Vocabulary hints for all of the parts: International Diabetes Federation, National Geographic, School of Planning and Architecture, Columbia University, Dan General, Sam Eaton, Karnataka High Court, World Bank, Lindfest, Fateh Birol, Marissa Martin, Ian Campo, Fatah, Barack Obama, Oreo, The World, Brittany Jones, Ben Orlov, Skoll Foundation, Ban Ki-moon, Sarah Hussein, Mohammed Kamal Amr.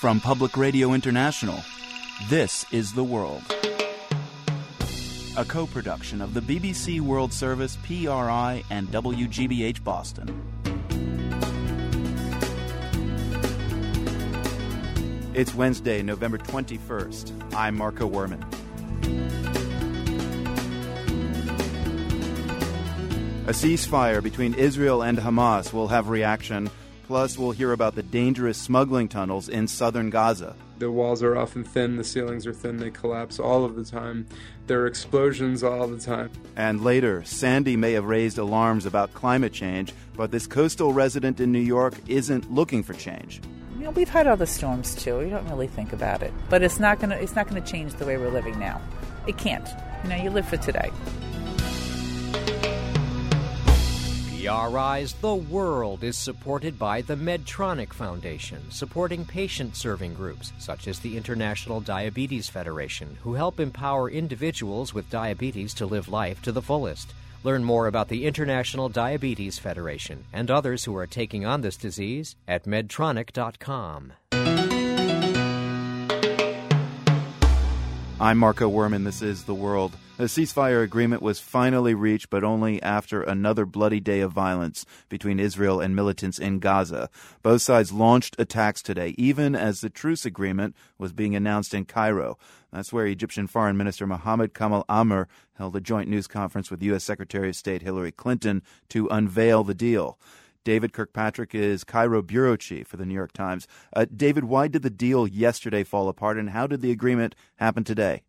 From Public Radio International, this is The World, a co-production of the BBC World Service, PRI, and WGBH Boston. It's Wednesday, November 21st. I'm Marco Werman. A ceasefire between Israel and Hamas will have reaction. Plus, we'll hear about the dangerous smuggling tunnels in southern Gaza. The walls are often thin, the ceilings are thin, they collapse all of the time. There are explosions all the time. And later, Sandy may have raised alarms about climate change, but this coastal resident in New York isn't looking for change. You know, we've had other storms too. We don't really think about it. But it's not gonna change the way we're living now. It can't. You know, you live for today. PRI's The World is supported by the Medtronic Foundation, supporting patient-serving groups such as the International Diabetes Federation, who help empower individuals with diabetes to live life to the fullest. Learn more about the International Diabetes Federation and others who are taking on this disease at Medtronic.com. I'm Marco Werman. This is The World. The ceasefire agreement was finally reached, but only after another bloody day of violence between Israel and militants in Gaza. Both sides launched attacks today, even as the truce agreement was being announced in Cairo. That's where Egyptian Foreign Minister Mohammed Kamal Amr held a joint news conference with U.S. Secretary of State Hillary Clinton to unveil the deal. David Kirkpatrick is Cairo bureau chief for The New York Times. David, why did the deal yesterday fall apart, and how did the agreement happen today?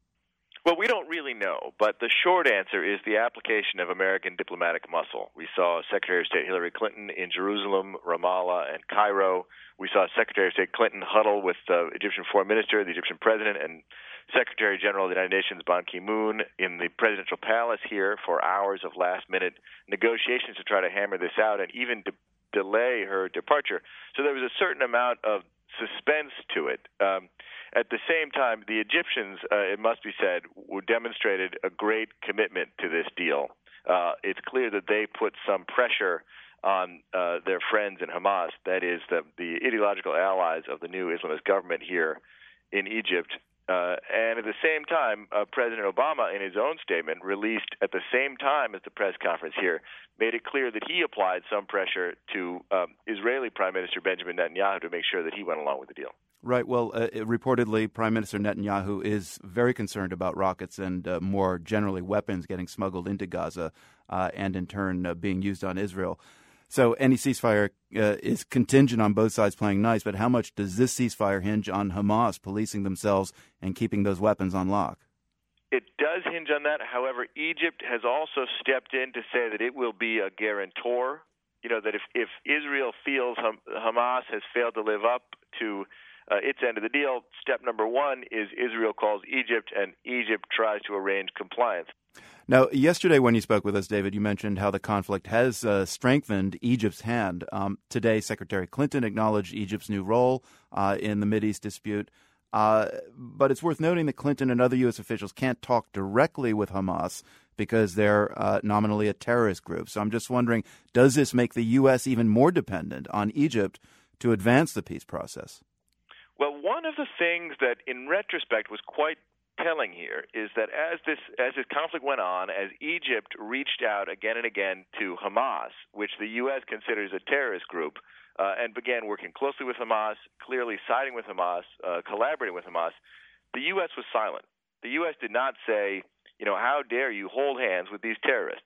Well, we don't really know, but the short answer is the application of American diplomatic muscle. We saw Secretary of State Hillary Clinton in Jerusalem, Ramallah, and Cairo. We saw Secretary of State Clinton huddle with the Egyptian Foreign Minister, the Egyptian President, and Secretary General of the United Nations, Ban Ki-moon, in the presidential palace here for hours of last-minute negotiations to try to hammer this out and even delay her departure. So there was a certain amount of suspense to it. At the same time, the Egyptians, it must be said, demonstrated a great commitment to this deal. It's clear that they put some pressure on their friends in Hamas, that is, the ideological allies of the new Islamist government here in Egypt. And at the same time, President Obama, in his own statement, released at the same time as the press conference here, made it clear that he applied some pressure to Israeli Prime Minister Benjamin Netanyahu to make sure that he went along with the deal. Right. Well, reportedly, Prime Minister Netanyahu is very concerned about rockets and more generally weapons getting smuggled into Gaza and in turn being used on Israel. So any ceasefire is contingent on both sides playing nice, but how much does this ceasefire hinge on Hamas policing themselves and keeping those weapons on lock? It does hinge on that. However, Egypt has also stepped in to say that it will be a guarantor. You know, that if Israel feels Hamas has failed to live up to its end of the deal, step number one is Israel calls Egypt, and Egypt tries to arrange compliance. Now, yesterday when you spoke with us, David, you mentioned how the conflict has strengthened Egypt's hand. Today, Secretary Clinton acknowledged Egypt's new role in the Mideast dispute. But it's worth noting that Clinton and other U.S. officials can't talk directly with Hamas because they're nominally a terrorist group. So I'm just wondering, does this make the U.S. even more dependent on Egypt to advance the peace process? Well, one of the things that, in retrospect, was quite telling here is that as this conflict went on, as Egypt reached out again and again to Hamas, which the U.S. considers a terrorist group, and began working closely with Hamas, clearly siding with Hamas, collaborating with Hamas, the U.S. was silent. The U.S. did not say, you know, how dare you hold hands with these terrorists?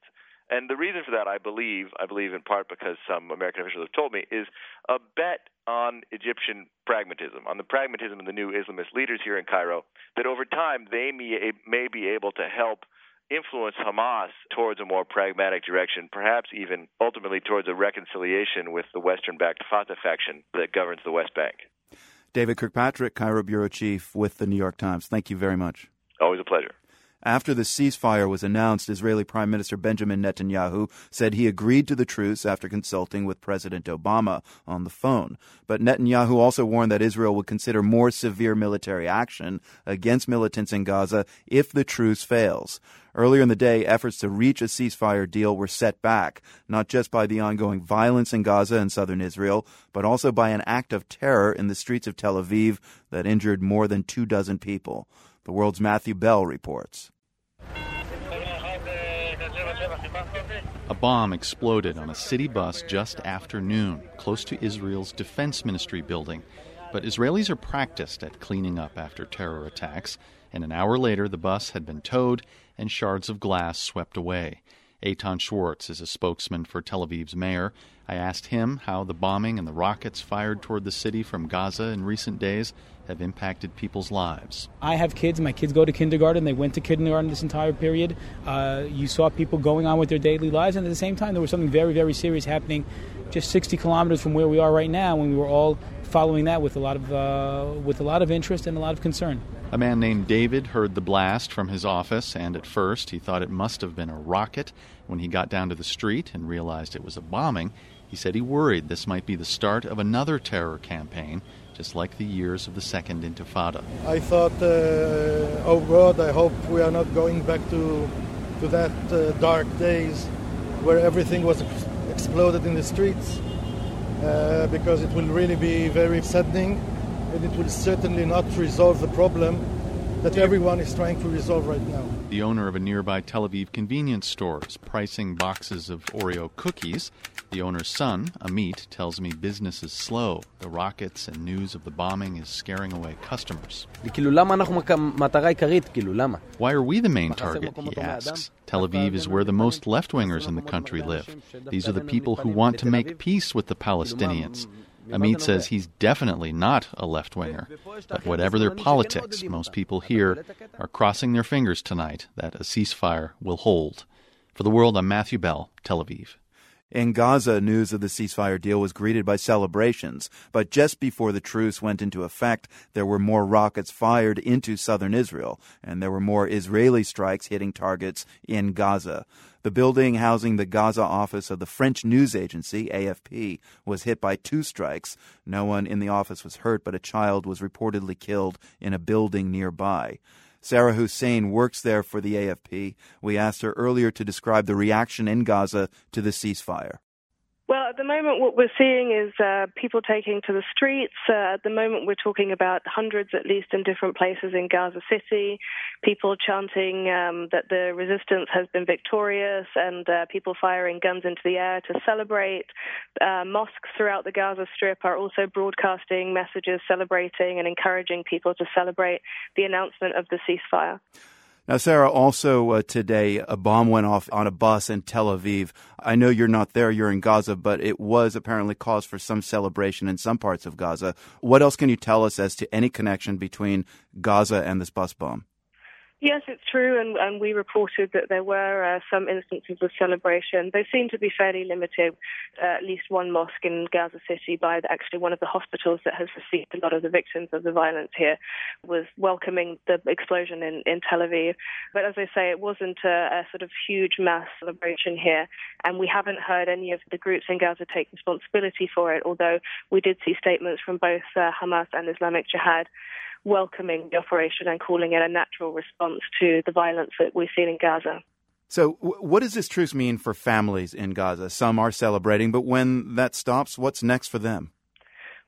And the reason for that, I believe in part because some American officials have told me, is a bet on Egyptian pragmatism, on the pragmatism of the new Islamist leaders here in Cairo, that over time they may be able to help influence Hamas towards a more pragmatic direction, perhaps even ultimately towards a reconciliation with the Western-backed Fatah faction that governs the West Bank. David Kirkpatrick, Cairo bureau chief with The New York Times. Thank you very much. Always a pleasure. After the ceasefire was announced, Israeli Prime Minister Benjamin Netanyahu said he agreed to the truce after consulting with President Obama on the phone. But Netanyahu also warned that Israel would consider more severe military action against militants in Gaza if the truce fails. Earlier in the day, efforts to reach a ceasefire deal were set back, not just by the ongoing violence in Gaza and southern Israel, but also by an act of terror in the streets of Tel Aviv that injured more than 24 people. The World's Matthew Bell reports. A bomb exploded on a city bus just after noon, close to Israel's Defense Ministry building. But Israelis are practiced at cleaning up after terror attacks, and an hour later the bus had been towed and shards of glass swept away. Eitan Schwartz is a spokesman for Tel Aviv's mayor. I asked him how the bombing and the rockets fired toward the city from Gaza in recent days have impacted people's lives. I have kids. My kids go to kindergarten. They went to kindergarten this entire period. You saw people going on with their daily lives, and at the same time there was something very, very serious happening just 60 kilometers from where we are right now, when we were all following that with a lot of interest and a lot of concern. A man named David heard the blast from his office, and at first he thought it must have been a rocket. When he got down to the street and realized it was a bombing, he said he worried this might be the start of another terror campaign, just like the years of the Second Intifada. I thought, oh God, I hope we are not going back to that dark days where everything was exploded in the streets. Because it will really be very saddening, and it will certainly not resolve the problem that everyone is trying to resolve right now. The owner of a nearby Tel Aviv convenience store is pricing boxes of Oreo cookies. The owner's son, Amit, tells me business is slow. The rockets and news of the bombing is scaring away customers. Why are we the main target, he asks. Tel Aviv is where the most left-wingers in the country live. These are the people who want to make peace with the Palestinians. Amit says he's definitely not a left-winger, but whatever their politics, most people here are crossing their fingers tonight that a ceasefire will hold. For The World, I'm Matthew Bell, Tel Aviv. In Gaza, news of the ceasefire deal was greeted by celebrations, but just before the truce went into effect, there were more rockets fired into southern Israel, and there were more Israeli strikes hitting targets in Gaza. The building housing the Gaza office of the French news agency, AFP, was hit by two strikes. No one in the office was hurt, but a child was reportedly killed in a building nearby. Sarah Hussein works there for the AFP. We asked her earlier to describe the reaction in Gaza to the ceasefire. Well, at the moment what we're seeing is people taking to the streets. At the moment we're talking about hundreds, at least, in different places in Gaza City. People chanting that the resistance has been victorious, and people firing guns into the air to celebrate. Mosques throughout the Gaza Strip are also broadcasting messages celebrating and encouraging people to celebrate the announcement of the ceasefire. Now, Sarah, also today a bomb went off on a bus in Tel Aviv. I know you're not there, you're in Gaza, but it was apparently cause for some celebration in some parts of Gaza. What else can you tell us as to any connection between Gaza and this bus bomb? Yes, it's true, and we reported that there were some instances of celebration. They seem to be fairly limited. At least one mosque in Gaza City, by actually one of the hospitals that has received a lot of the victims of the violence here, was welcoming the explosion in Tel Aviv. But as I say, it wasn't a sort of huge mass celebration here, and we haven't heard any of the groups in Gaza take responsibility for it, although we did see statements from both Hamas and Islamic Jihad welcoming the operation and calling it a natural response to the violence that we've seen in Gaza. So what does this truce mean for families in Gaza? Some are celebrating, but when that stops, what's next for them?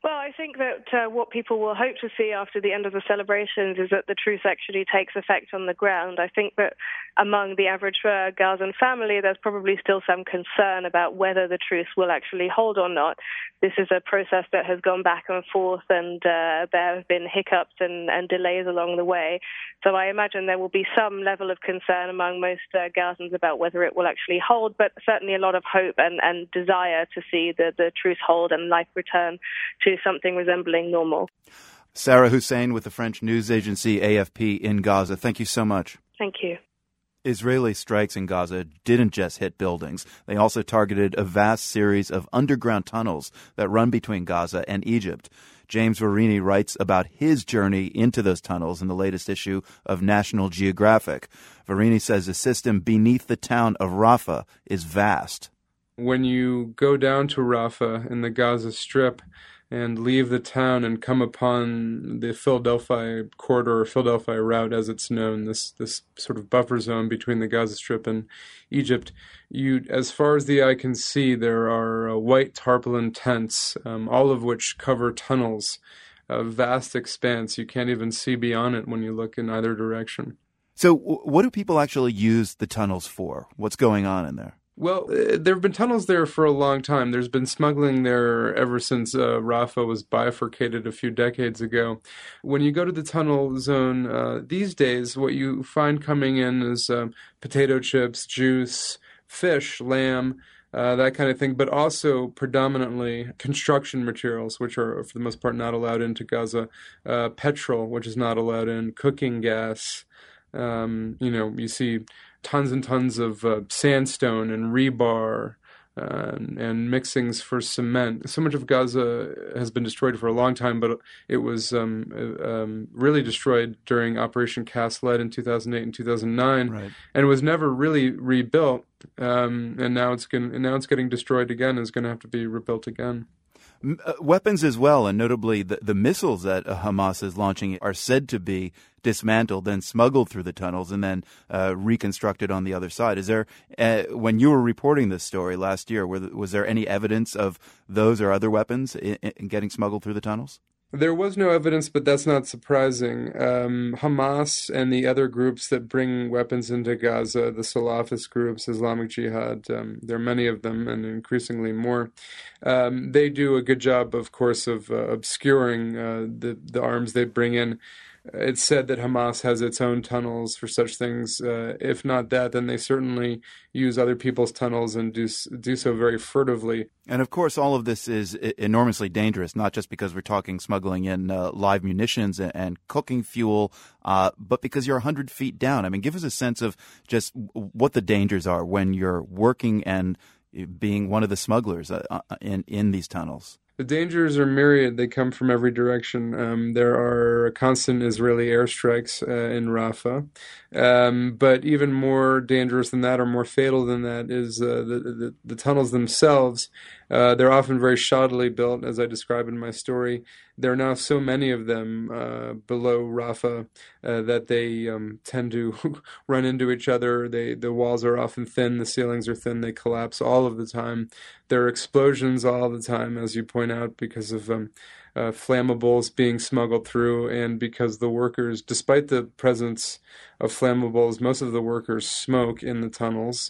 Well, I think that what people will hope to see after the end of the celebrations is that the truce actually takes effect on the ground. I think that among the average Gazan family, there's probably still some concern about whether the truce will actually hold or not. This is a process that has gone back and forth, and there have been hiccups and delays along the way. So I imagine there will be some level of concern among most Gazans about whether it will actually hold, but certainly a lot of hope and desire to see the truce hold and life return to something resembling normal. Sarah Hussein with the French news agency AFP in Gaza. Thank you so much. Thank you. Israeli strikes in Gaza didn't just hit buildings. They also targeted a vast series of underground tunnels that run between Gaza and Egypt. James Varini writes about his journey into those tunnels in the latest issue of National Geographic. Varini says the system beneath the town of Rafah is vast. When you go down to Rafah in the Gaza Strip and leave the town and come upon the Philadelphia corridor, or Philadelphia route as it's known, this sort of buffer zone between the Gaza Strip and Egypt, you, as far as the eye can see, there are white tarpaulin tents, all of which cover tunnels, a vast expanse. You can't even see beyond it when you look in either direction. So what do people actually use the tunnels for? What's going on in there? Well, there have been tunnels there for a long time. There's been smuggling there ever since Rafah was bifurcated a few decades ago. When you go to the tunnel zone these days, what you find coming in is potato chips, juice, fish, lamb, that kind of thing, but also predominantly construction materials, which are, for the most part, not allowed into Gaza, petrol, which is not allowed in, cooking gas. You see tons and tons of sandstone and rebar and mixings for cement. So much of Gaza has been destroyed for a long time, but it was really destroyed during Operation Cast Lead in 2008 and 2009, right. And was never really rebuilt. And now it's getting destroyed again. It's going to have to be rebuilt again. Weapons as well, and notably the missiles that Hamas is launching are said to be dismantled and smuggled through the tunnels and then reconstructed on the other side. Is there, when you were reporting this story last year, was there any evidence of those or other weapons in getting smuggled through the tunnels? There was no evidence, but that's not surprising. Hamas and the other groups that bring weapons into Gaza, the Salafist groups, Islamic Jihad, there are many of them and increasingly more, they do a good job, of course, of obscuring the arms they bring in. It's said that Hamas has its own tunnels for such things. If not that, then they certainly use other people's tunnels and do so very furtively. And, of course, all of this is enormously dangerous, not just because we're talking smuggling in live munitions and cooking fuel, but because you're 100 feet down. I mean, give us a sense of just what the dangers are when you're working and being one of the smugglers in these tunnels. The dangers are myriad. They come from every direction. There are constant Israeli airstrikes in Rafah. But even more dangerous than that, or more fatal than that, is the tunnels themselves. They're often very shoddily built, as I describe in my story. There are now so many of them below Rafah that they tend to run into each other. The walls are often thin, the ceilings are thin, they collapse all of the time. There are explosions all the time, as you point out, because of flammables being smuggled through, and because the workers, despite the presence of flammables, most of the workers smoke in the tunnels.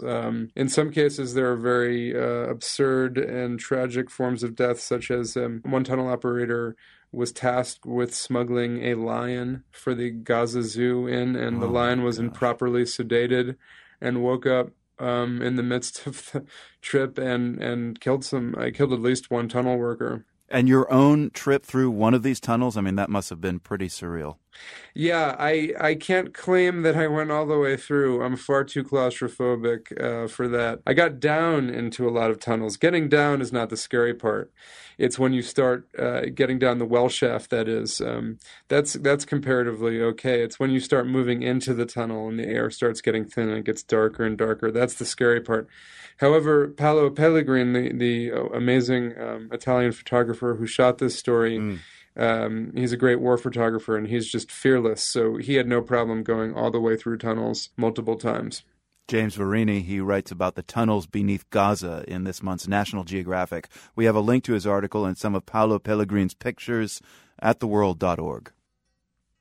In some cases, there are very absurd and tragic forms of death, such as one tunnel operator was tasked with smuggling a lion for the Gaza Zoo in, and the lion was improperly sedated and woke up in the midst of the trip and killed at least one tunnel worker. And your own trip through one of these tunnels, I mean, that must have been pretty surreal. Yeah, I can't claim that I went all the way through. I'm far too claustrophobic for that. I got down into a lot of tunnels. Getting down is not the scary part. It's when you start getting down the well shaft, that is. That's comparatively okay. It's when you start moving into the tunnel and the air starts getting thin and it gets darker and darker. That's the scary part. However, Paolo Pellegrin, the amazing Italian photographer who shot this story, he's a great war photographer, and he's just fearless. So he had no problem going all the way through tunnels multiple times. James Varini, he writes about the tunnels beneath Gaza in this month's National Geographic. We have a link to his article and some of Paolo Pellegrin's pictures at theworld.org.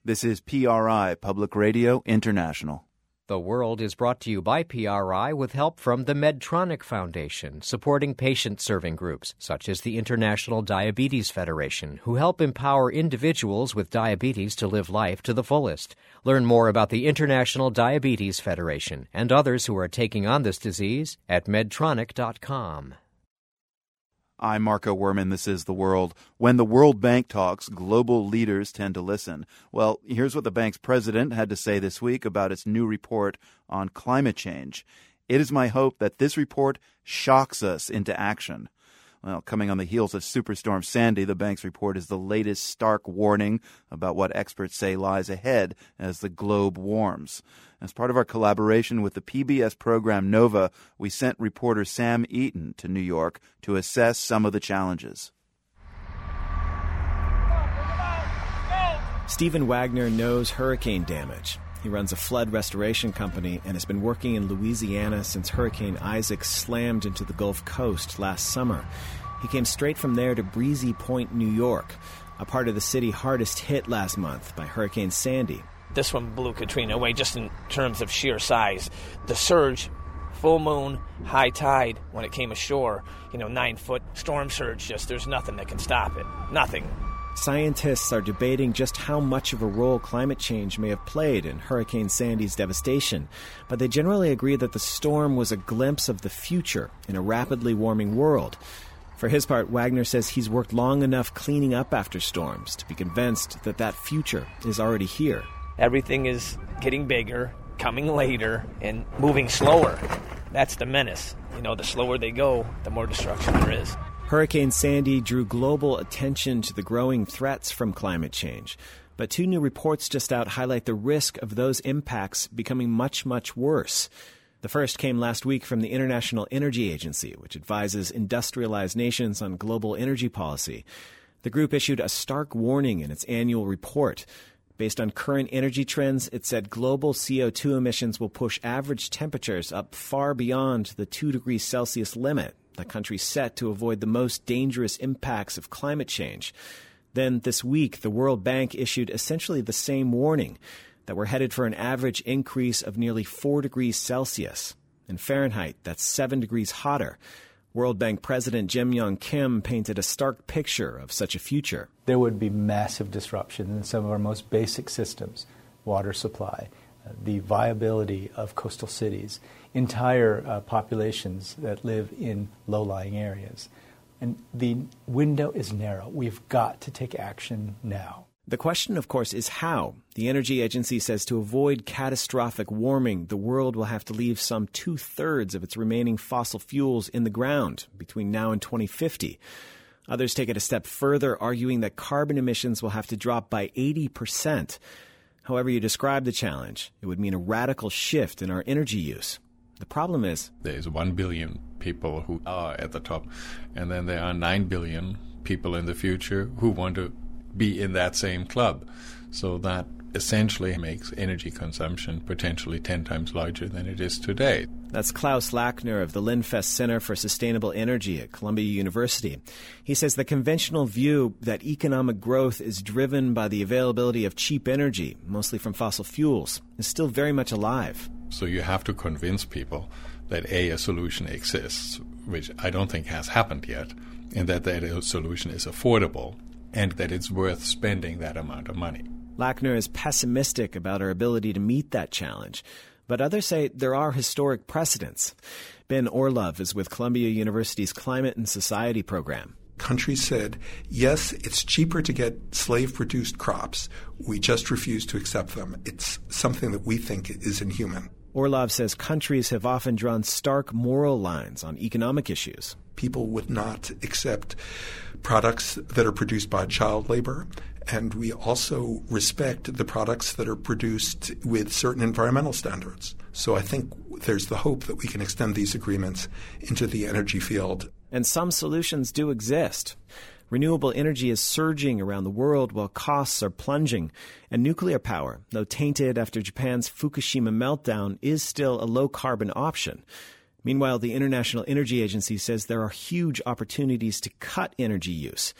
This is PRI, Public Radio International. The World is brought to you by PRI with help from the Medtronic Foundation, supporting patient-serving groups such as the International Diabetes Federation, who help empower individuals with diabetes to live life to the fullest. Learn more about the International Diabetes Federation and others who are taking on this disease at medtronic.com. I'm Marco Werman. This is The World. When the World Bank talks, global leaders tend to listen. Well, here's what the bank's president had to say this week about its new report on climate change. It is my hope that this report shocks us into action. Well, coming on the heels of Superstorm Sandy, the bank's report is the latest stark warning about what experts say lies ahead as the globe warms. As part of our collaboration with the PBS program Nova, we sent reporter Sam Eaton to New York to assess some of the challenges. Stephen Wagner knows hurricane damage. He runs a flood restoration company and has been working in Louisiana since Hurricane Isaac slammed into the Gulf Coast last summer. He came straight from there to Breezy Point, New York, a part of the city hardest hit last month by Hurricane Sandy. This one blew Katrina away just in terms of sheer size. The surge, full moon, high tide, when it came ashore, 9-foot storm surge, just there's nothing that can stop it. Nothing. Scientists are debating just how much of a role climate change may have played in Hurricane Sandy's devastation, but they generally agree that the storm was a glimpse of the future in a rapidly warming world. For his part, Wagner says he's worked long enough cleaning up after storms to be convinced that that future is already here. Everything is getting bigger, coming later, and moving slower. That's the menace. The slower they go, the more destruction there is. Hurricane Sandy drew global attention to the growing threats from climate change. But two new reports just out highlight the risk of those impacts becoming much, much worse. The first came last week from the International Energy Agency, which advises industrialized nations on global energy policy. The group issued a stark warning in its annual report. Based on current energy trends, it said global CO2 emissions will push average temperatures up far beyond the 2 degrees Celsius limit, the country set to avoid the most dangerous impacts of climate change. Then this week, the World Bank issued essentially the same warning, that we're headed for an average increase of nearly 4 degrees Celsius. In Fahrenheit, that's 7 degrees hotter. World Bank President Jim-Yong Kim painted a stark picture of such a future. There would be massive disruption in some of our most basic systems, water supply, the viability of coastal cities, entire populations that live in low-lying areas. And the window is narrow. We've got to take action now. The question, of course, is how. The Energy Agency says to avoid catastrophic warming, the world will have to leave some two-thirds of its remaining fossil fuels in the ground between now and 2050. Others take it a step further, arguing that carbon emissions will have to drop by 80%. However you describe the challenge, it would mean a radical shift in our energy use. The problem is, there is 1 billion people who are at the top, and then there are 9 billion people in the future who want to be in that same club. So that essentially makes energy consumption potentially 10 times larger than it is today. That's Klaus Lackner of the Lindfest Center for Sustainable Energy at Columbia University. He says the conventional view that economic growth is driven by the availability of cheap energy, mostly from fossil fuels, is still very much alive. So you have to convince people that a solution exists, which I don't think has happened yet, and that that solution is affordable and that it's worth spending that amount of money. Lackner is pessimistic about our ability to meet that challenge, but others say there are historic precedents. Ben Orlov is with Columbia University's Climate and Society program. Countries said, yes, it's cheaper to get slave-produced crops. We just refuse to accept them. It's something that we think is inhuman. Orlov says countries have often drawn stark moral lines on economic issues. People would not accept products that are produced by child labor, and we also respect the products that are produced with certain environmental standards. So I think there's the hope that we can extend these agreements into the energy field. And some solutions do exist. Renewable energy is surging around the world while costs are plunging, and nuclear power, though tainted after Japan's Fukushima meltdown, is still a low-carbon option. Meanwhile, the International Energy Agency says there are huge opportunities to cut energy use.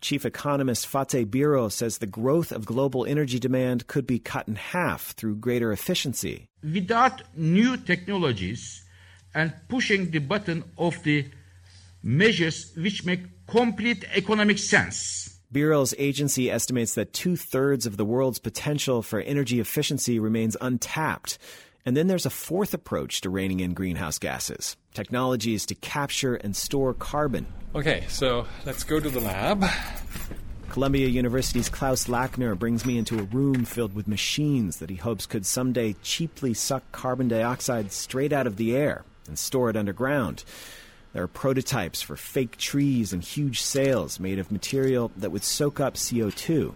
Chief economist Fateh Birol says the growth of global energy demand could be cut in half through greater efficiency. Without new technologies and pushing the button of the measures which make complete economic sense. Birol's agency estimates that two-thirds of the world's potential for energy efficiency remains untapped. And then there's a fourth approach to reining in greenhouse gases, technologies to capture and store carbon. Okay, so let's go to the lab. Columbia University's Klaus Lackner brings me into a room filled with machines that he hopes could someday cheaply suck carbon dioxide straight out of the air and store it underground. There are prototypes for fake trees and huge sails made of material that would soak up CO2.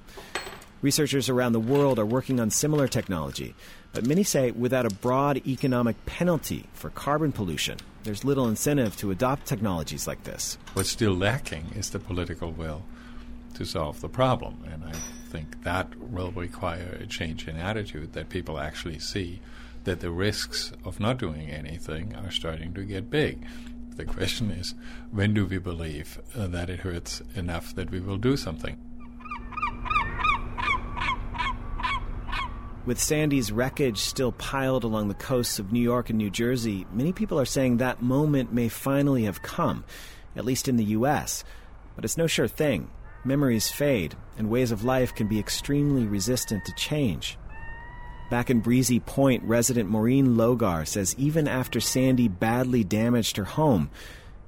Researchers around the world are working on similar technology, but many say without a broad economic penalty for carbon pollution, there's little incentive to adopt technologies like this. What's still lacking is the political will to solve the problem, and I think that will require a change in attitude, that people actually see that the risks of not doing anything are starting to get big. The question is, when do we believe that it hurts enough that we will do something? With Sandy's wreckage still piled along the coasts of New York and New Jersey, many people are saying that moment may finally have come, at least in the U.S. But it's no sure thing. Memories fade, and ways of life can be extremely resistant to change. Back in Breezy Point, resident Maureen Logar says even after Sandy badly damaged her home,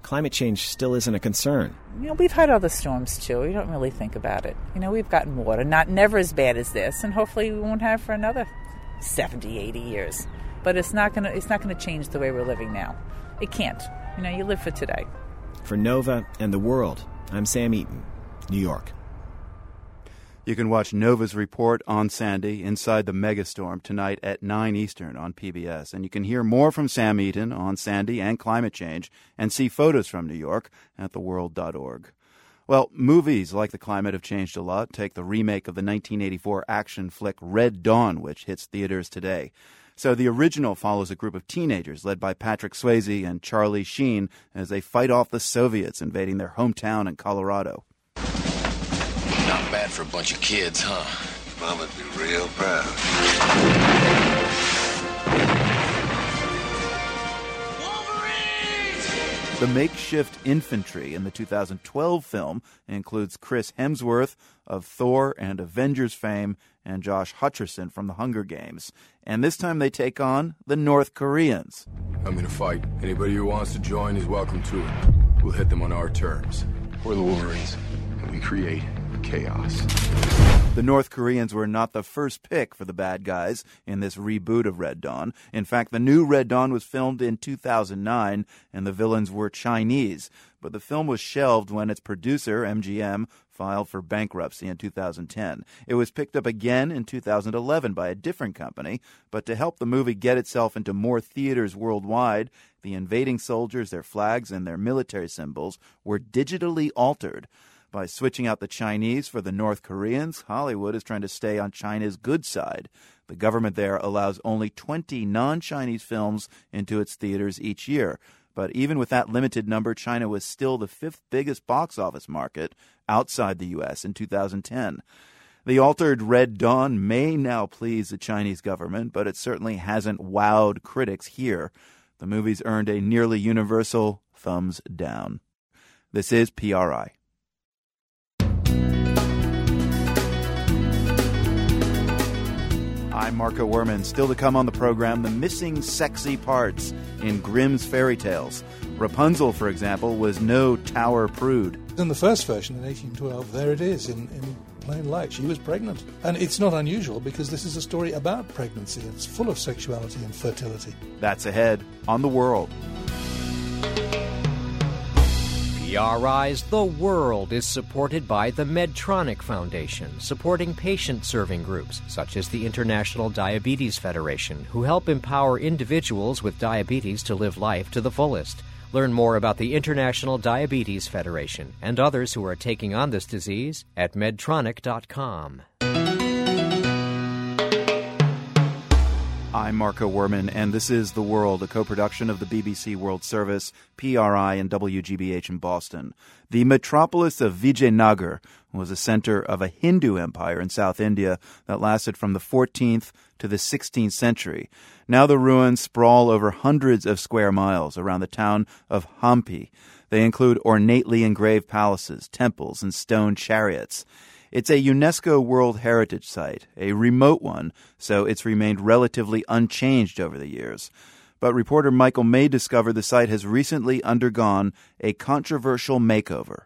climate change still isn't a concern. You know, we've had other storms, too. We don't really think about it. You know, we've gotten water, never as bad as this, and hopefully we won't have for another 70, 80 years. But it's not going to change the way we're living now. It can't. You know, you live for today. For Nova and the World, I'm Sam Eaton, New York. You can watch Nova's report on Sandy, Inside the Megastorm, tonight at 9 Eastern on PBS. And you can hear more from Sam Eaton on Sandy and climate change and see photos from New York at theworld.org. Well, movies like The Climate have changed a lot. Take the remake of the 1984 action flick Red Dawn, which hits theaters today. So the original follows a group of teenagers led by Patrick Swayze and Charlie Sheen as they fight off the Soviets invading their hometown in Colorado. Not bad for a bunch of kids, huh? Mama'd be real proud. Wolverines! The makeshift infantry in the 2012 film includes Chris Hemsworth of Thor and Avengers fame and Josh Hutcherson from The Hunger Games. And this time they take on the North Koreans. I'm going to fight. Anybody who wants to join is welcome to it. We'll hit them on our terms. We're the Wolverines, and we create chaos. The North Koreans were not the first pick for the bad guys in this reboot of Red Dawn. In fact, the new Red Dawn was filmed in 2009, and the villains were Chinese. But the film was shelved when its producer, MGM, filed for bankruptcy in 2010. It was picked up again in 2011 by a different company, but to help the movie get itself into more theaters worldwide, the invading soldiers, their flags, and their military symbols were digitally altered. By switching out the Chinese for the North Koreans, Hollywood is trying to stay on China's good side. The government there allows only 20 non-Chinese films into its theaters each year. But even with that limited number, China was still the fifth biggest box office market outside the U.S. in 2010. The altered Red Dawn may now please the Chinese government, but it certainly hasn't wowed critics here. The movie's earned a nearly universal thumbs down. This is PRI. I'm Marco Werman. Still to come on the program, the missing sexy parts in Grimm's fairy tales. Rapunzel, for example, was no tower prude. In the first version in 1812, there it is in plain light. She was pregnant. And it's not unusual because this is a story about pregnancy. It's full of sexuality and fertility. That's ahead on The World. PRI's The World is supported by the Medtronic Foundation, supporting patient-serving groups such as the International Diabetes Federation, who help empower individuals with diabetes to live life to the fullest. Learn more about the International Diabetes Federation and others who are taking on this disease at medtronic.com. I'm Marco Werman, and this is The World, a co-production of the BBC World Service, PRI, and WGBH in Boston. The metropolis of Vijayanagar was a center of a Hindu empire in South India that lasted from the 14th to the 16th century. Now the ruins sprawl over hundreds of square miles around the town of Hampi. They include ornately engraved palaces, temples, and stone chariots. It's a UNESCO World Heritage Site, a remote one, so it's remained relatively unchanged over the years. But reporter Michael May discovered the site has recently undergone a controversial makeover.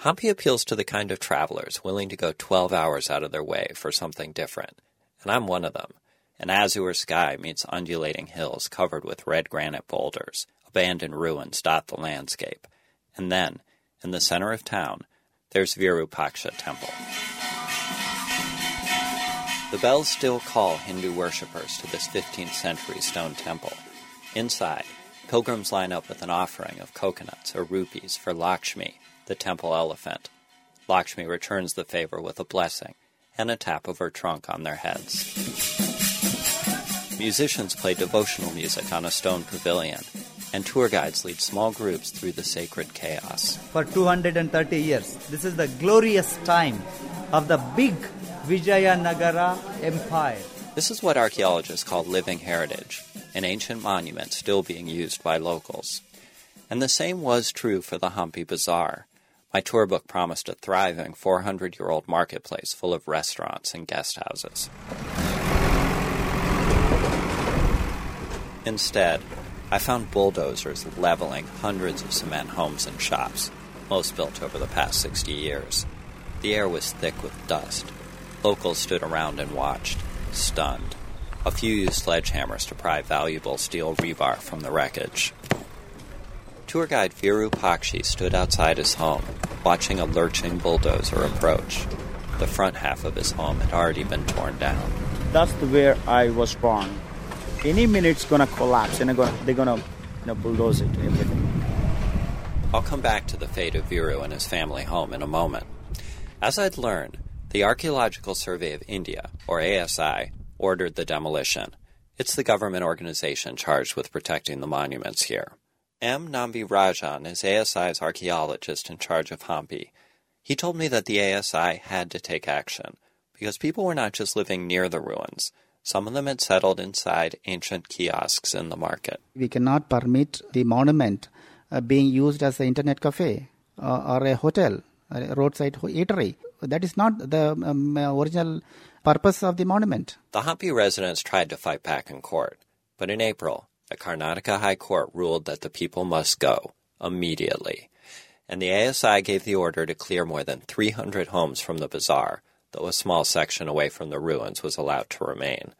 Hampi appeals to the kind of travelers willing to go 12 hours out of their way for something different. And I'm one of them. An azure sky meets undulating hills covered with red granite boulders, Abandoned ruins dot the landscape. And then, in the center of town, there's Virupaksha Temple. The bells still call Hindu worshippers to this 15th century stone temple. Inside, pilgrims line up with an offering of coconuts or rupees for Lakshmi, the temple elephant. Lakshmi returns the favor with a blessing and a tap of her trunk on their heads. Musicians play devotional music on a stone pavilion, and tour guides lead small groups through the sacred chaos. For 230 years, this is the glorious time of the big Vijayanagara Empire. This is what archaeologists call living heritage, an ancient monument still being used by locals. And the same was true for the Hampi Bazaar. My tour book promised a thriving 400-year-old marketplace full of restaurants and guest houses. Instead, I found bulldozers leveling hundreds of cement homes and shops, most built over the past 60 years. The air was thick with dust. Locals stood around and watched, stunned. A few used sledgehammers to pry valuable steel rebar from the wreckage. Tour guide Virupaksha stood outside his home, watching a lurching bulldozer approach. The front half of his home had already been torn down. That's where I was born. Any minute it's going to collapse and they're going to bulldoze it. Everything. I'll come back to the fate of Viru and his family home in a moment. As I'd learned, the Archaeological Survey of India, or ASI, ordered the demolition. It's the government organization charged with protecting the monuments here. M. Nambi Rajan is ASI's archaeologist in charge of Hampi. He told me that the ASI had to take action because people were not just living near the ruins. Some of them had settled inside ancient kiosks in the market. We cannot permit the monument being used as an internet cafe or a hotel, a roadside eatery. That is not the original purpose of the monument. The Hampi residents tried to fight back in court, but in April, the Karnataka High Court ruled that the people must go immediately, and the ASI gave the order to clear more than 300 homes from the bazaar, though a small section away from the ruins was allowed to remain.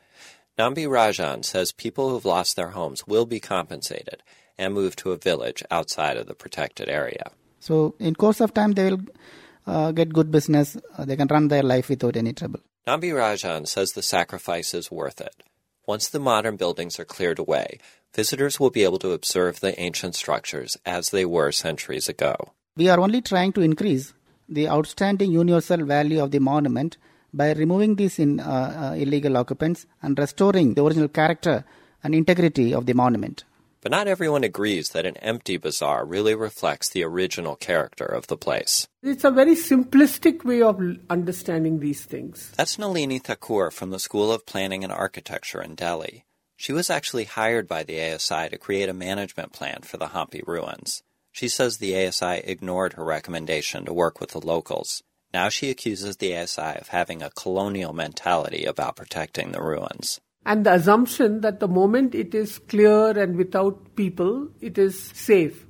Nambi Rajan says people who have lost their homes will be compensated and moved to a village outside of the protected area. So in course of time, they will get good business. They can run their life without any trouble. Nambi Rajan says the sacrifice is worth it. Once the modern buildings are cleared away, visitors will be able to observe the ancient structures as they were centuries ago. We are only trying to increase the outstanding universal value of the monument by removing these illegal occupants and restoring the original character and integrity of the monument. But not everyone agrees that an empty bazaar really reflects the original character of the place. It's a very simplistic way of understanding these things. That's Nalini Thakur from the School of Planning and Architecture in Delhi. She was actually hired by the ASI to create a management plan for the Hampi ruins. She says the ASI ignored her recommendation to work with the locals. Now she accuses the ASI of having a colonial mentality about protecting the ruins. And the assumption that the moment it is clear and without people, it is safe.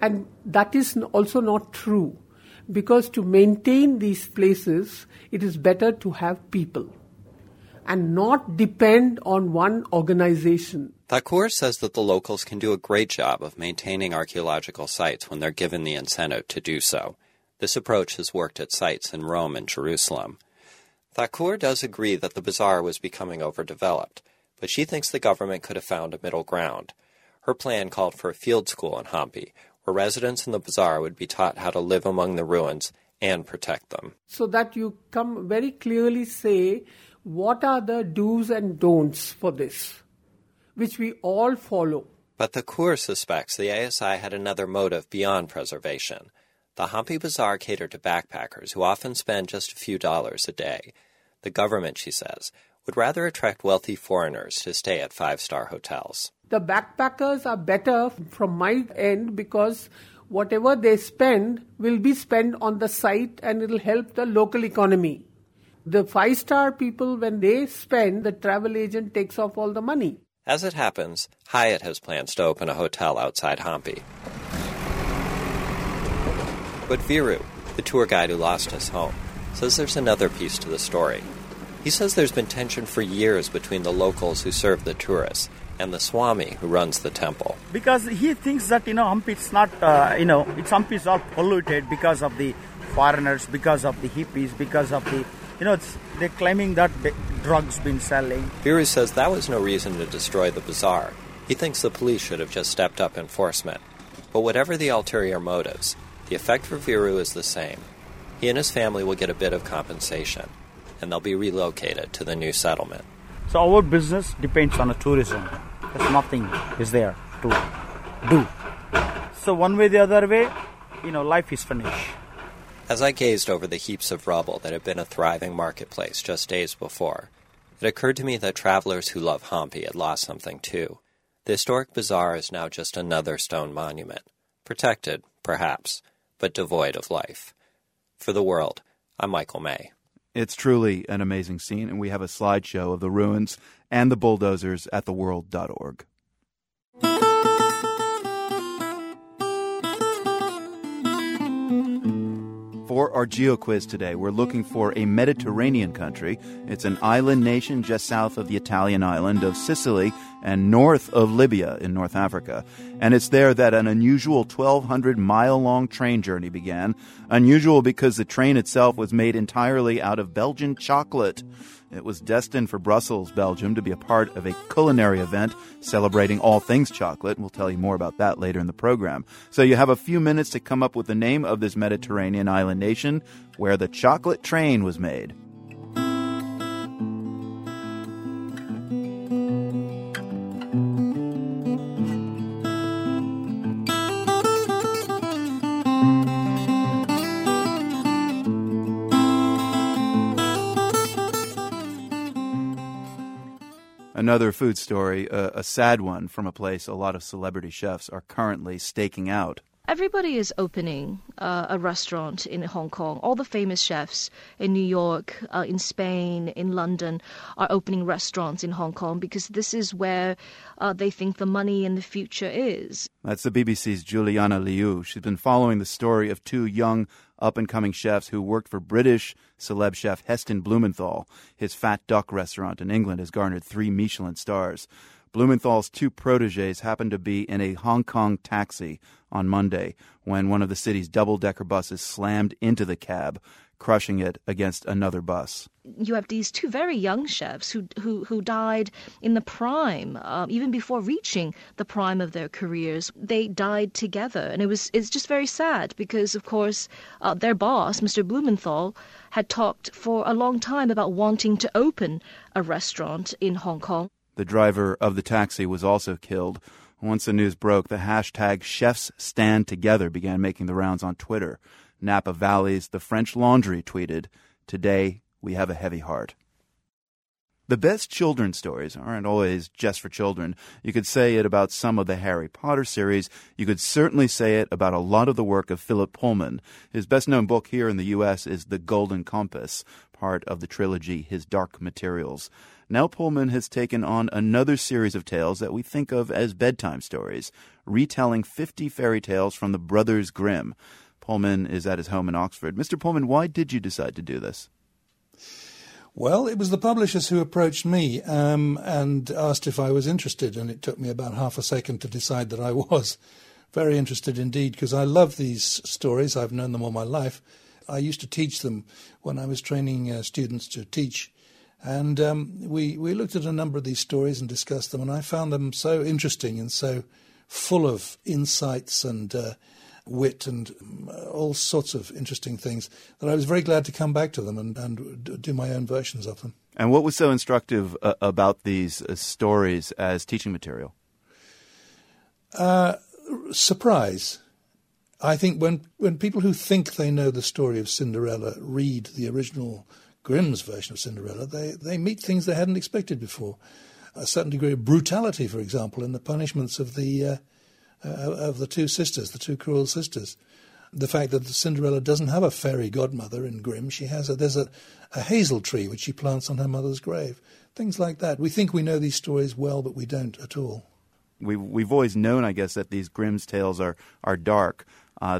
And that is also not true, because to maintain these places, it is better to have people and not depend on one organization. Thakur says that the locals can do a great job of maintaining archaeological sites when they're given the incentive to do so. This approach has worked at sites in Rome and Jerusalem. Thakur does agree that the bazaar was becoming overdeveloped, but she thinks the government could have found a middle ground. Her plan called for a field school in Hampi, where residents in the bazaar would be taught how to live among the ruins and protect them. So that you come very clearly say, what are the do's and don'ts for this, which we all follow? But Thakur suspects the ASI had another motive beyond preservation. The Hampi Bazaar catered to backpackers who often spend just a few dollars a day. The government, she says, would rather attract wealthy foreigners to stay at five-star hotels. The backpackers are better from my end because whatever they spend will be spent on the site and it will help the local economy. The five-star people, when they spend, the travel agent takes off all the money. As it happens, Hyatt has plans to open a hotel outside Hampi. But Viru, the tour guide who lost his home, says there's another piece to the story. He says there's been tension for years between the locals who serve the tourists and the Swami who runs the temple. Because he thinks that, Hampi is not, it's Hampi is all polluted because of the foreigners, because of the hippies, because of the, they're claiming that drugs been selling. Viru says that was no reason to destroy the bazaar. He thinks the police should have just stepped up enforcement. But whatever the ulterior motives, the effect for Viru is the same. He and his family will get a bit of compensation, and they'll be relocated to the new settlement. So our business depends on the tourism. There's nothing is there to do. So one way or the other way, life is finished. As I gazed over the heaps of rubble that had been a thriving marketplace just days before, it occurred to me that travelers who love Hampi had lost something too. The historic bazaar is now just another stone monument, protected, perhaps, but devoid of life. For The World, I'm Michael May. It's truly an amazing scene, and we have a slideshow of the ruins and the bulldozers at theworld.org. For our geo-quiz today, we're looking for a Mediterranean country. It's an island nation just south of the Italian island of Sicily and north of Libya in North Africa. And it's there that an unusual 1,200-mile-long train journey began. Unusual because the train itself was made entirely out of Belgian chocolate. It was destined for Brussels, Belgium, to be a part of a culinary event celebrating all things chocolate. We'll tell you more about that later in the program. So you have a few minutes to come up with the name of this Mediterranean island nation where the chocolate train was made. Another food story, a sad one from a place a lot of celebrity chefs are currently staking out. Everybody is opening a restaurant in Hong Kong. All the famous chefs in New York, in Spain, in London are opening restaurants in Hong Kong because this is where they think the money and the future is. That's the BBC's Juliana Liu. She's been following the story of two young up-and-coming chefs who worked for British celeb chef Heston Blumenthal. His Fat Duck restaurant in England has garnered 3 Michelin stars. Blumenthal's two protégés happened to be in a Hong Kong taxi on Monday when one of the city's double-decker buses slammed into the cab, crushing it against another bus. You have these two very young chefs who died in the prime, even before reaching the prime of their careers. They died together, and it's just very sad because, of course, their boss, Mr. Blumenthal, had talked for a long time about wanting to open a restaurant in Hong Kong. The driver of the taxi was also killed. Once the news broke, the hashtag #ChefsStandTogether began making the rounds on Twitter. Napa Valley's The French Laundry tweeted, "Today we have a heavy heart." The best children's stories aren't always just for children. You could say it about some of the Harry Potter series. You could certainly say it about a lot of the work of Philip Pullman. His best-known book here in the U.S. is The Golden Compass, part of the trilogy His Dark Materials. Now Pullman has taken on another series of tales that we think of as bedtime stories, retelling 50 fairy tales from the Brothers Grimm. Pullman is at his home in Oxford. Mr. Pullman, why did you decide to do this? Well, it was the publishers who approached me and asked if I was interested, and it took me about half a second to decide that I was. Very interested indeed, because I love these stories. I've known them all my life. I used to teach them when I was training students to teach, and we looked at a number of these stories and discussed them, and I found them so interesting and so full of insights and wit and all sorts of interesting things that I was very glad to come back to them and do my own versions of them. And what was so instructive about these stories as teaching material? Surprise. I think when people who think they know the story of Cinderella read the original Grimm's version of Cinderella, they meet things they hadn't expected before. A certain degree of brutality, for example, in the punishments of the two sisters, the two cruel sisters. The fact that Cinderella doesn't have a fairy godmother in Grimm, she has there's a hazel tree which she plants on her mother's grave. Things like that. We think we know these stories well, but we don't at all. We've always known, I guess, that these Grimm's tales are dark,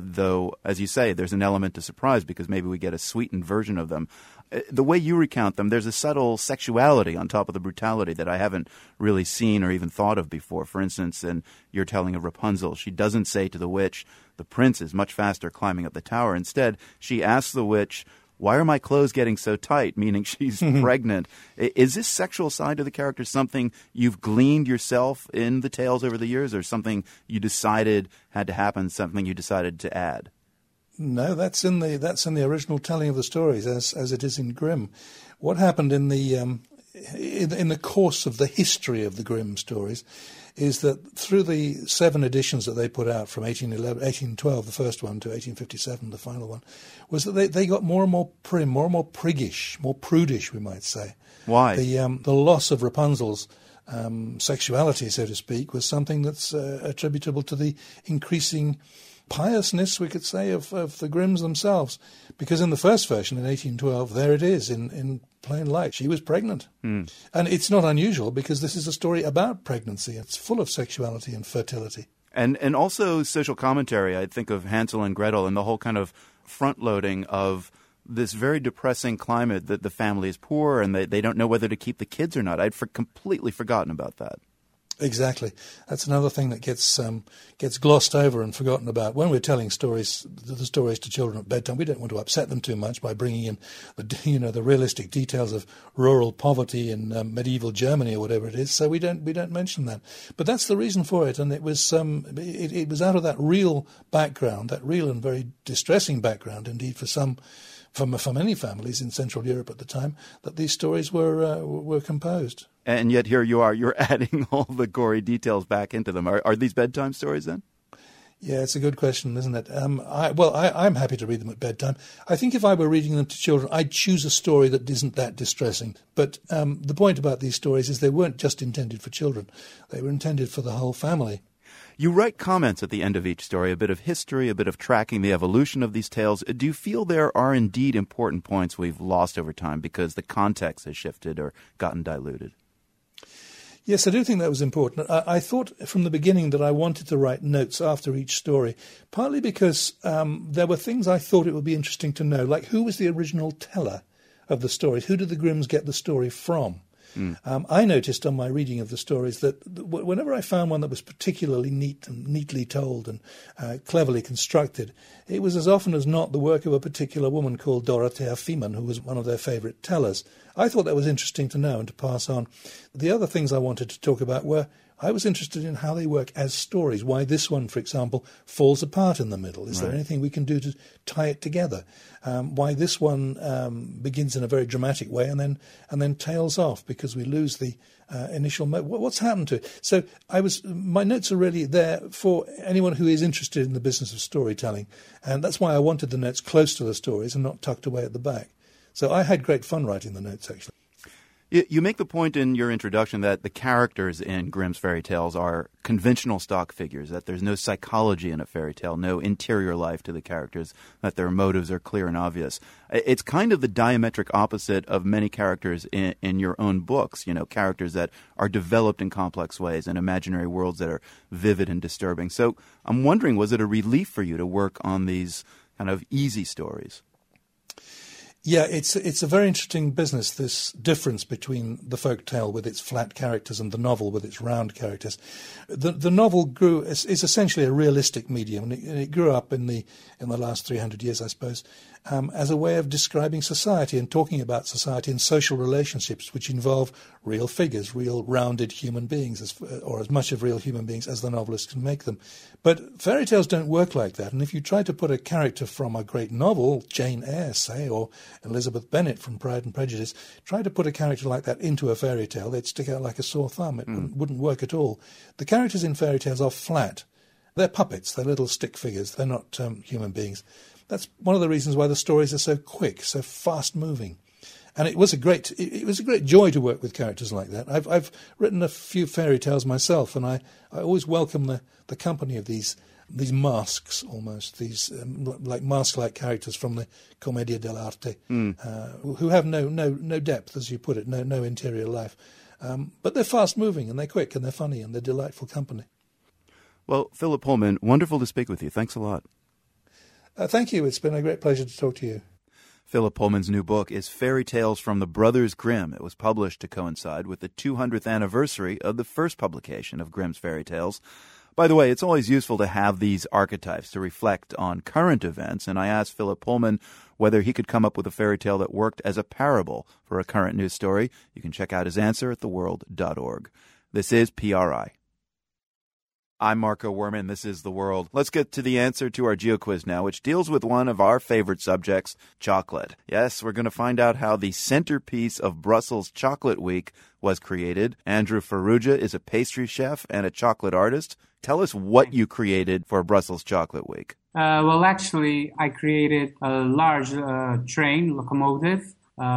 though, as you say, there's an element to surprise because maybe we get a sweetened version of them. the way you recount them, there's a subtle sexuality on top of the brutality that I haven't really seen or even thought of before. For instance, in your telling of Rapunzel, she doesn't say to the witch, the prince is much faster climbing up the tower. Instead, she asks the witch, why are my clothes getting so tight? Meaning she's pregnant. Is this sexual side to the character something you've gleaned yourself in the tales over the years, or something you decided had to happen, something you decided to add? No, that's in the original telling of the stories, as it is in Grimm. What happened in the course of the history of the Grimm stories is that through the 7 editions that they put out from 1812, the first one, to 1857, the final one, was that they got more and more prim, more and more priggish, more prudish, we might say. Why? The loss of Rapunzel's sexuality, so to speak, was something that's attributable to the increasing piousness, we could say, of the Grimms themselves. Because in the first version, in 1812, there it is, in plain light. She was pregnant. Mm. And it's not unusual, because this is a story about pregnancy. It's full of sexuality and fertility. And also social commentary. I think of Hansel and Gretel and the whole kind of front-loading of this very depressing climate that the family is poor and they don't know whether to keep the kids or not. I'd completely forgotten about that. Exactly. That's another thing that gets glossed over and forgotten about. When we're telling the stories to children at bedtime, we don't want to upset them too much by bringing in the realistic details of rural poverty in medieval Germany or whatever it is. So we don't mention that. But that's the reason for it, and it was out of that real background, that real and very distressing background, indeed, for some. For many families in Central Europe at the time, that these stories were composed. And yet here you are, you're adding all the gory details back into them. Are these bedtime stories then? Yeah, it's a good question, isn't it? I'm happy to read them at bedtime. I think if I were reading them to children, I'd choose a story that isn't that distressing. But the point about these stories is they weren't just intended for children. They were intended for the whole family. You write comments at the end of each story, a bit of history, a bit of tracking the evolution of these tales. Do you feel there are indeed important points we've lost over time because the context has shifted or gotten diluted? Yes, I do think that was important. I thought from the beginning that I wanted to write notes after each story, partly because there were things I thought it would be interesting to know, like who was the original teller of the stories? Who did the Grimms get the story from? Mm. I noticed on my reading of the stories that whenever I found one that was particularly neat and neatly told and cleverly constructed, it was as often as not the work of a particular woman called Dorothea Fiemann, who was one of their favourite tellers. I thought that was interesting to know and to pass on. The other things I wanted to talk about were, I was interested in how they work as stories, why this one, for example, falls apart in the middle. Is there anything we can do to tie it together? Why this one begins in a very dramatic way and then tails off because we lose the initial... What's happened to it? So my notes are really there for anyone who is interested in the business of storytelling, and that's why I wanted the notes close to the stories and not tucked away at the back. So I had great fun writing the notes, actually. You make the point in your introduction that the characters in Grimm's fairy tales are conventional stock figures, that there's no psychology in a fairy tale, no interior life to the characters, that their motives are clear and obvious. It's kind of the diametric opposite of many characters in your own books, characters that are developed in complex ways and imaginary worlds that are vivid and disturbing. So I'm wondering, was it a relief for you to work on these kind of easy stories? Yeah, it's a very interesting business, this difference between the folk tale with its flat characters and the novel with its round characters. The novel is essentially a realistic medium, and it grew up in the last 300 years, I suppose, as a way of describing society and talking about society and social relationships, which involve real figures, real rounded human beings, or as much of real human beings as the novelist can make them. But fairy tales don't work like that, and if you try to put a character from a great novel, Jane Eyre, say, or Elizabeth Bennet from Pride and Prejudice, try to put a character like that into a fairy tale, they'd stick out like a sore thumb. It wouldn't work at all. The characters in fairy tales are flat. They're puppets. They're little stick figures. They're not human beings. That's one of the reasons why the stories are so quick, so fast-moving. And it was a great joy to work with characters like that. I've written a few fairy tales myself, and I always welcome the company of these masks, almost, these like mask-like characters from the Commedia dell'arte, who have no depth, as you put it, no interior life. But they're fast-moving, and they're quick, and they're funny, and they're delightful company. Well, Philip Pullman, wonderful to speak with you. Thanks a lot. Thank you. It's been a great pleasure to talk to you. Philip Pullman's new book is Fairy Tales from the Brothers Grimm. It was published to coincide with the 200th anniversary of the first publication of Grimm's fairy tales. By the way, it's always useful to have these archetypes to reflect on current events, and I asked Philip Pullman whether he could come up with a fairy tale that worked as a parable for a current news story. You can check out his answer at theworld.org. This is PRI. I'm Marco Werman. This is The World. Let's get to the answer to our GeoQuiz now, which deals with one of our favorite subjects, chocolate. Yes, we're going to find out how the centerpiece of Brussels Chocolate Week was created. Andrew Farrugia is a pastry chef and a chocolate artist. Tell us what you created for Brussels Chocolate Week. Well, actually, I created a large train locomotive.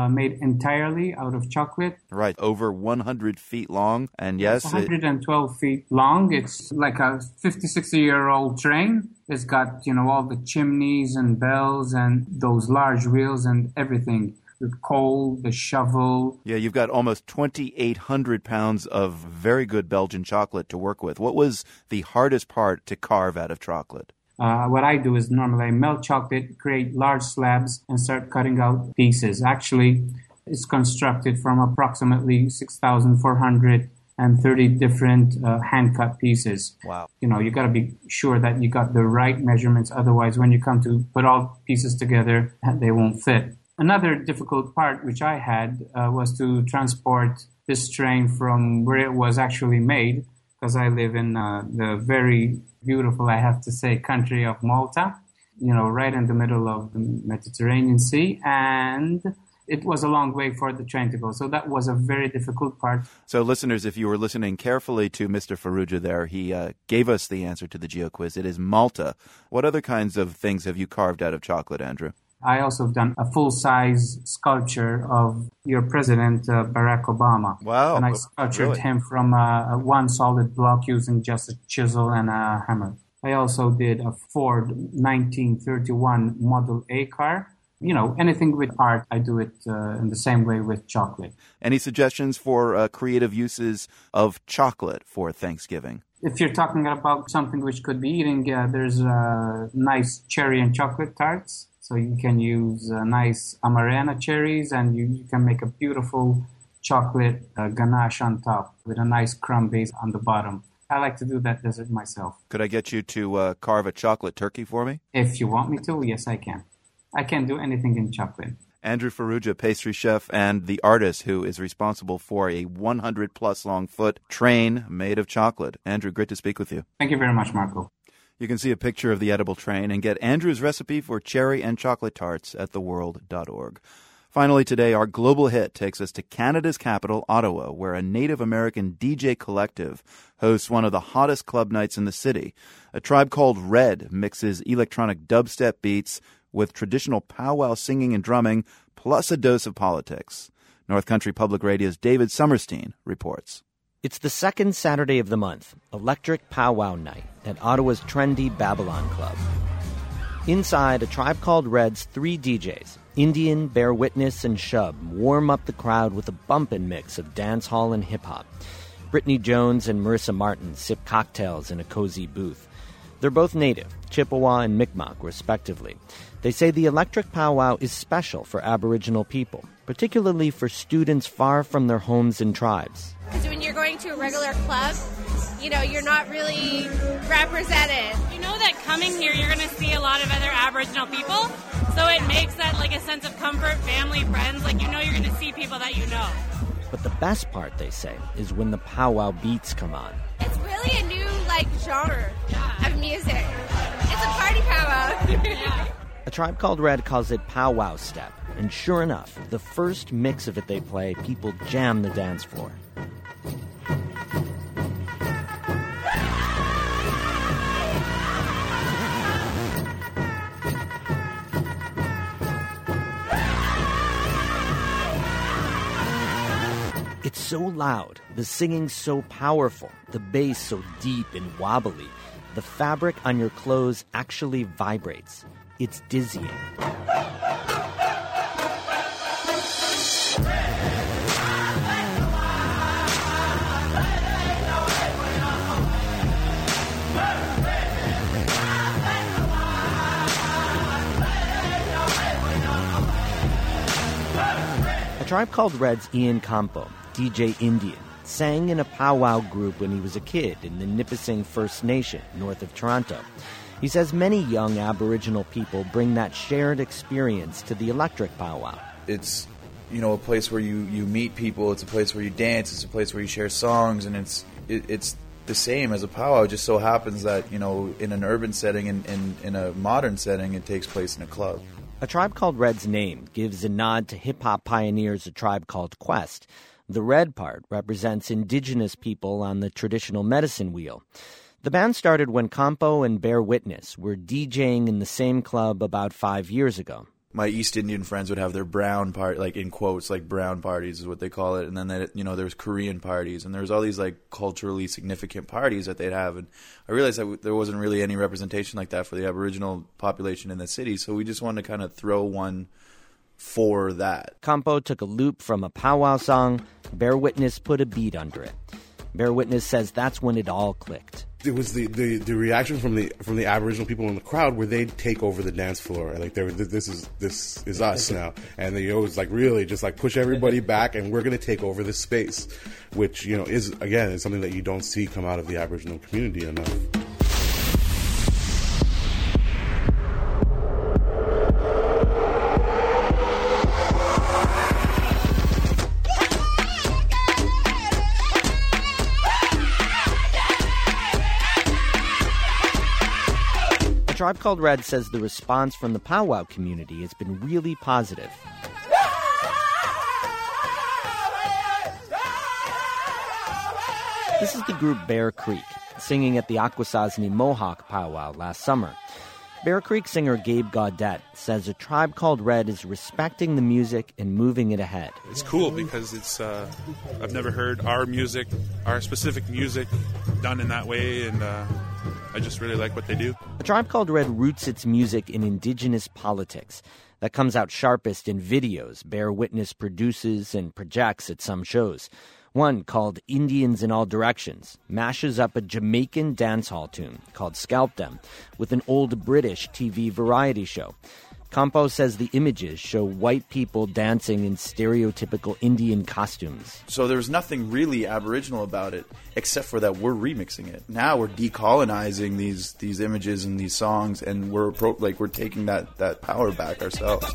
Made entirely out of chocolate. Right, over 100 feet long. And yes, 112 feet long. It's like a 50, 60-year-old train. It's got, all the chimneys and bells and those large wheels and everything. The coal, the shovel. Yeah, you've got almost 2,800 pounds of very good Belgian chocolate to work with. What was the hardest part to carve out of chocolate? What I do is normally I melt chocolate, create large slabs, and start cutting out pieces. Actually, it's constructed from approximately 6,430 different hand-cut pieces. Wow. You got to be sure that you got the right measurements. Otherwise, when you come to put all pieces together, they won't fit. Another difficult part which I had was to transport this train from where it was actually made, because I live in the very beautiful, I have to say, country of Malta, right in the middle of the Mediterranean Sea, and it was a long way for the train to go. So that was a very difficult part. So listeners, if you were listening carefully to Mr. Farrugia there, he gave us the answer to the GeoQuiz. It is Malta. What other kinds of things have you carved out of chocolate, Andrew? I also have done a full-size sculpture of your president, Barack Obama. Wow. And I sculptured him from one solid block using just a chisel and a hammer. I also did a Ford 1931 Model A car. Anything with art, I do it in the same way with chocolate. Any suggestions for creative uses of chocolate for Thanksgiving? If you're talking about something which could be eating, there's nice cherry and chocolate tarts. So you can use nice Amarena cherries, and you can make a beautiful chocolate ganache on top with a nice crumb base on the bottom. I like to do that dessert myself. Could I get you to carve a chocolate turkey for me? If you want me to, yes, I can. I can do anything in chocolate. Andrew Farrugia, pastry chef and the artist who is responsible for a 100-plus long foot train made of chocolate. Andrew, great to speak with you. Thank you very much, Marco. You can see a picture of the edible train and get Andrew's recipe for cherry and chocolate tarts at theworld.org. Finally today, our global hit takes us to Canada's capital, Ottawa, where a Native American DJ collective hosts one of the hottest club nights in the city. A Tribe Called Red mixes electronic dubstep beats with traditional powwow singing and drumming, plus a dose of politics. North Country Public Radio's David Summerstein reports. It's the second Saturday of the month, Electric Powwow Night, at Ottawa's trendy Babylon Club. Inside, A Tribe Called Red's three DJs, Indian, Bear Witness, and Shub, warm up the crowd with a bumpin' mix of dancehall and hip-hop. Brittany Jones and Marissa Martin sip cocktails in a cozy booth. They're both native, Chippewa and Mi'kmaq, respectively. They say the electric powwow is special for Aboriginal people, particularly for students far from their homes and tribes. Because when you're going to a regular club, you're not really represented. You know that coming here, you're going to see a lot of other Aboriginal people, so it makes that like a sense of comfort, family, friends, you're going to see people that you know. But the best part, they say, is when the powwow beats come on. It's really a new, genre of music. It's a party powwow. Yeah. A Tribe Called Red calls it powwow step, and sure enough, the first mix of it they play, people jam the dance floor. It's so loud, the singing so powerful, the bass so deep and wobbly, the fabric on your clothes actually vibrates. It's dizzying. Tribe Called Red's Ian Campo, DJ Indian, sang in a powwow group when he was a kid in the Nipissing First Nation, north of Toronto. He says many young Aboriginal people bring that shared experience to the electric powwow. It's, you know, a place where you meet people, it's a place where you dance, it's a place where you share songs, and it's the same as a powwow. It just so happens that, you know, in an urban setting and in a modern setting, it takes place in a club. A Tribe Called Red's name gives a nod to hip-hop pioneers A Tribe Called Quest. The red part represents indigenous people on the traditional medicine wheel. The band started when Campo and Bear Witness were DJing in the same club about 5 years ago. My East Indian friends would have their brown part, like in quotes, like brown parties is what they call it. And then, they, you know, there was Korean parties and there was all these like culturally significant parties that they'd have. And I realized that there wasn't really any representation like that for the Aboriginal population in the city. So we just wanted to kind of throw one for that. Campo took a loop from a powwow song. Bear Witness put a beat under it. Bear Witness says that's when it all clicked. It was the reaction from the Aboriginal people in the crowd where they'd take over the dance floor and like this is us now, and they always like really just like push everybody back and we're going to take over this space, which, you know, is again is something that you don't see come out of the Aboriginal community enough. Tribe Called Red says the response from the powwow community has been really positive. This is the group Bear Creek, singing at the Akwesasne Mohawk powwow last summer. Bear Creek singer Gabe Gaudette says A Tribe Called Red is respecting the music and moving it ahead. It's cool because it's I've never heard our music, our specific music, done in that way, and I just really like what they do. A Tribe Called Red roots its music in indigenous politics. That comes out sharpest in videos Bear Witness produces and projects at some shows. One called Indians in All Directions mashes up a Jamaican dancehall tune called Scalp Them with an old British TV variety show. Campo says the images show white people dancing in stereotypical Indian costumes. So there's nothing really Aboriginal about it, except for that we're remixing it. Now we're decolonizing these images and these songs, and we're taking that power back ourselves.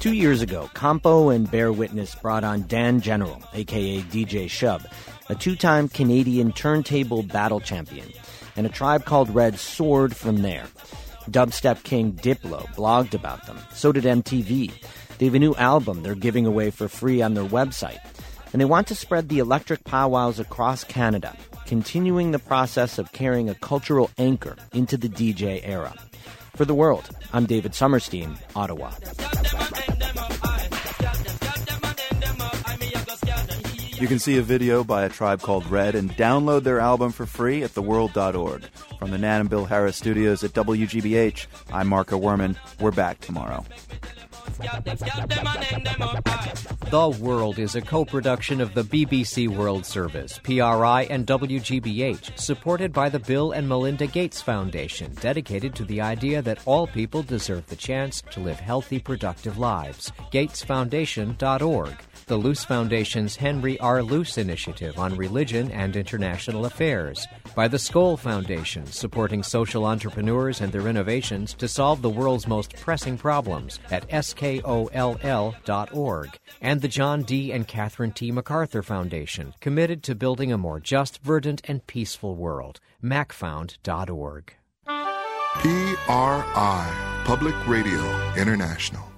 Two years ago, Campo and Bear Witness brought on Dan General, a.k.a. DJ Shub, a two-time Canadian turntable battle champion, and A Tribe Called Red soared from there. Dubstep king Diplo blogged about them. So did MTV. They have a new album they're giving away for free on their website. And they want to spread the electric powwows across Canada, continuing the process of carrying a cultural anchor into the DJ era. For The World, I'm David Summerstein, Ottawa. You can see a video by A Tribe Called Red and download their album for free at theworld.org. From the Nat and Bill Harris studios at WGBH, I'm Marco Werman. We're back tomorrow. The World is a co-production of the BBC World Service, PRI, and WGBH, supported by the Bill and Melinda Gates Foundation, dedicated to the idea that all people deserve the chance to live healthy, productive lives. GatesFoundation.org. The Luce Foundation's Henry R. Luce Initiative on Religion and International Affairs, by the Skoll Foundation, supporting social entrepreneurs and their innovations to solve the world's most pressing problems at skoll.org, and the John D. and Catherine T. MacArthur Foundation, committed to building a more just, verdant, and peaceful world, macfound.org. PRI, Public Radio International.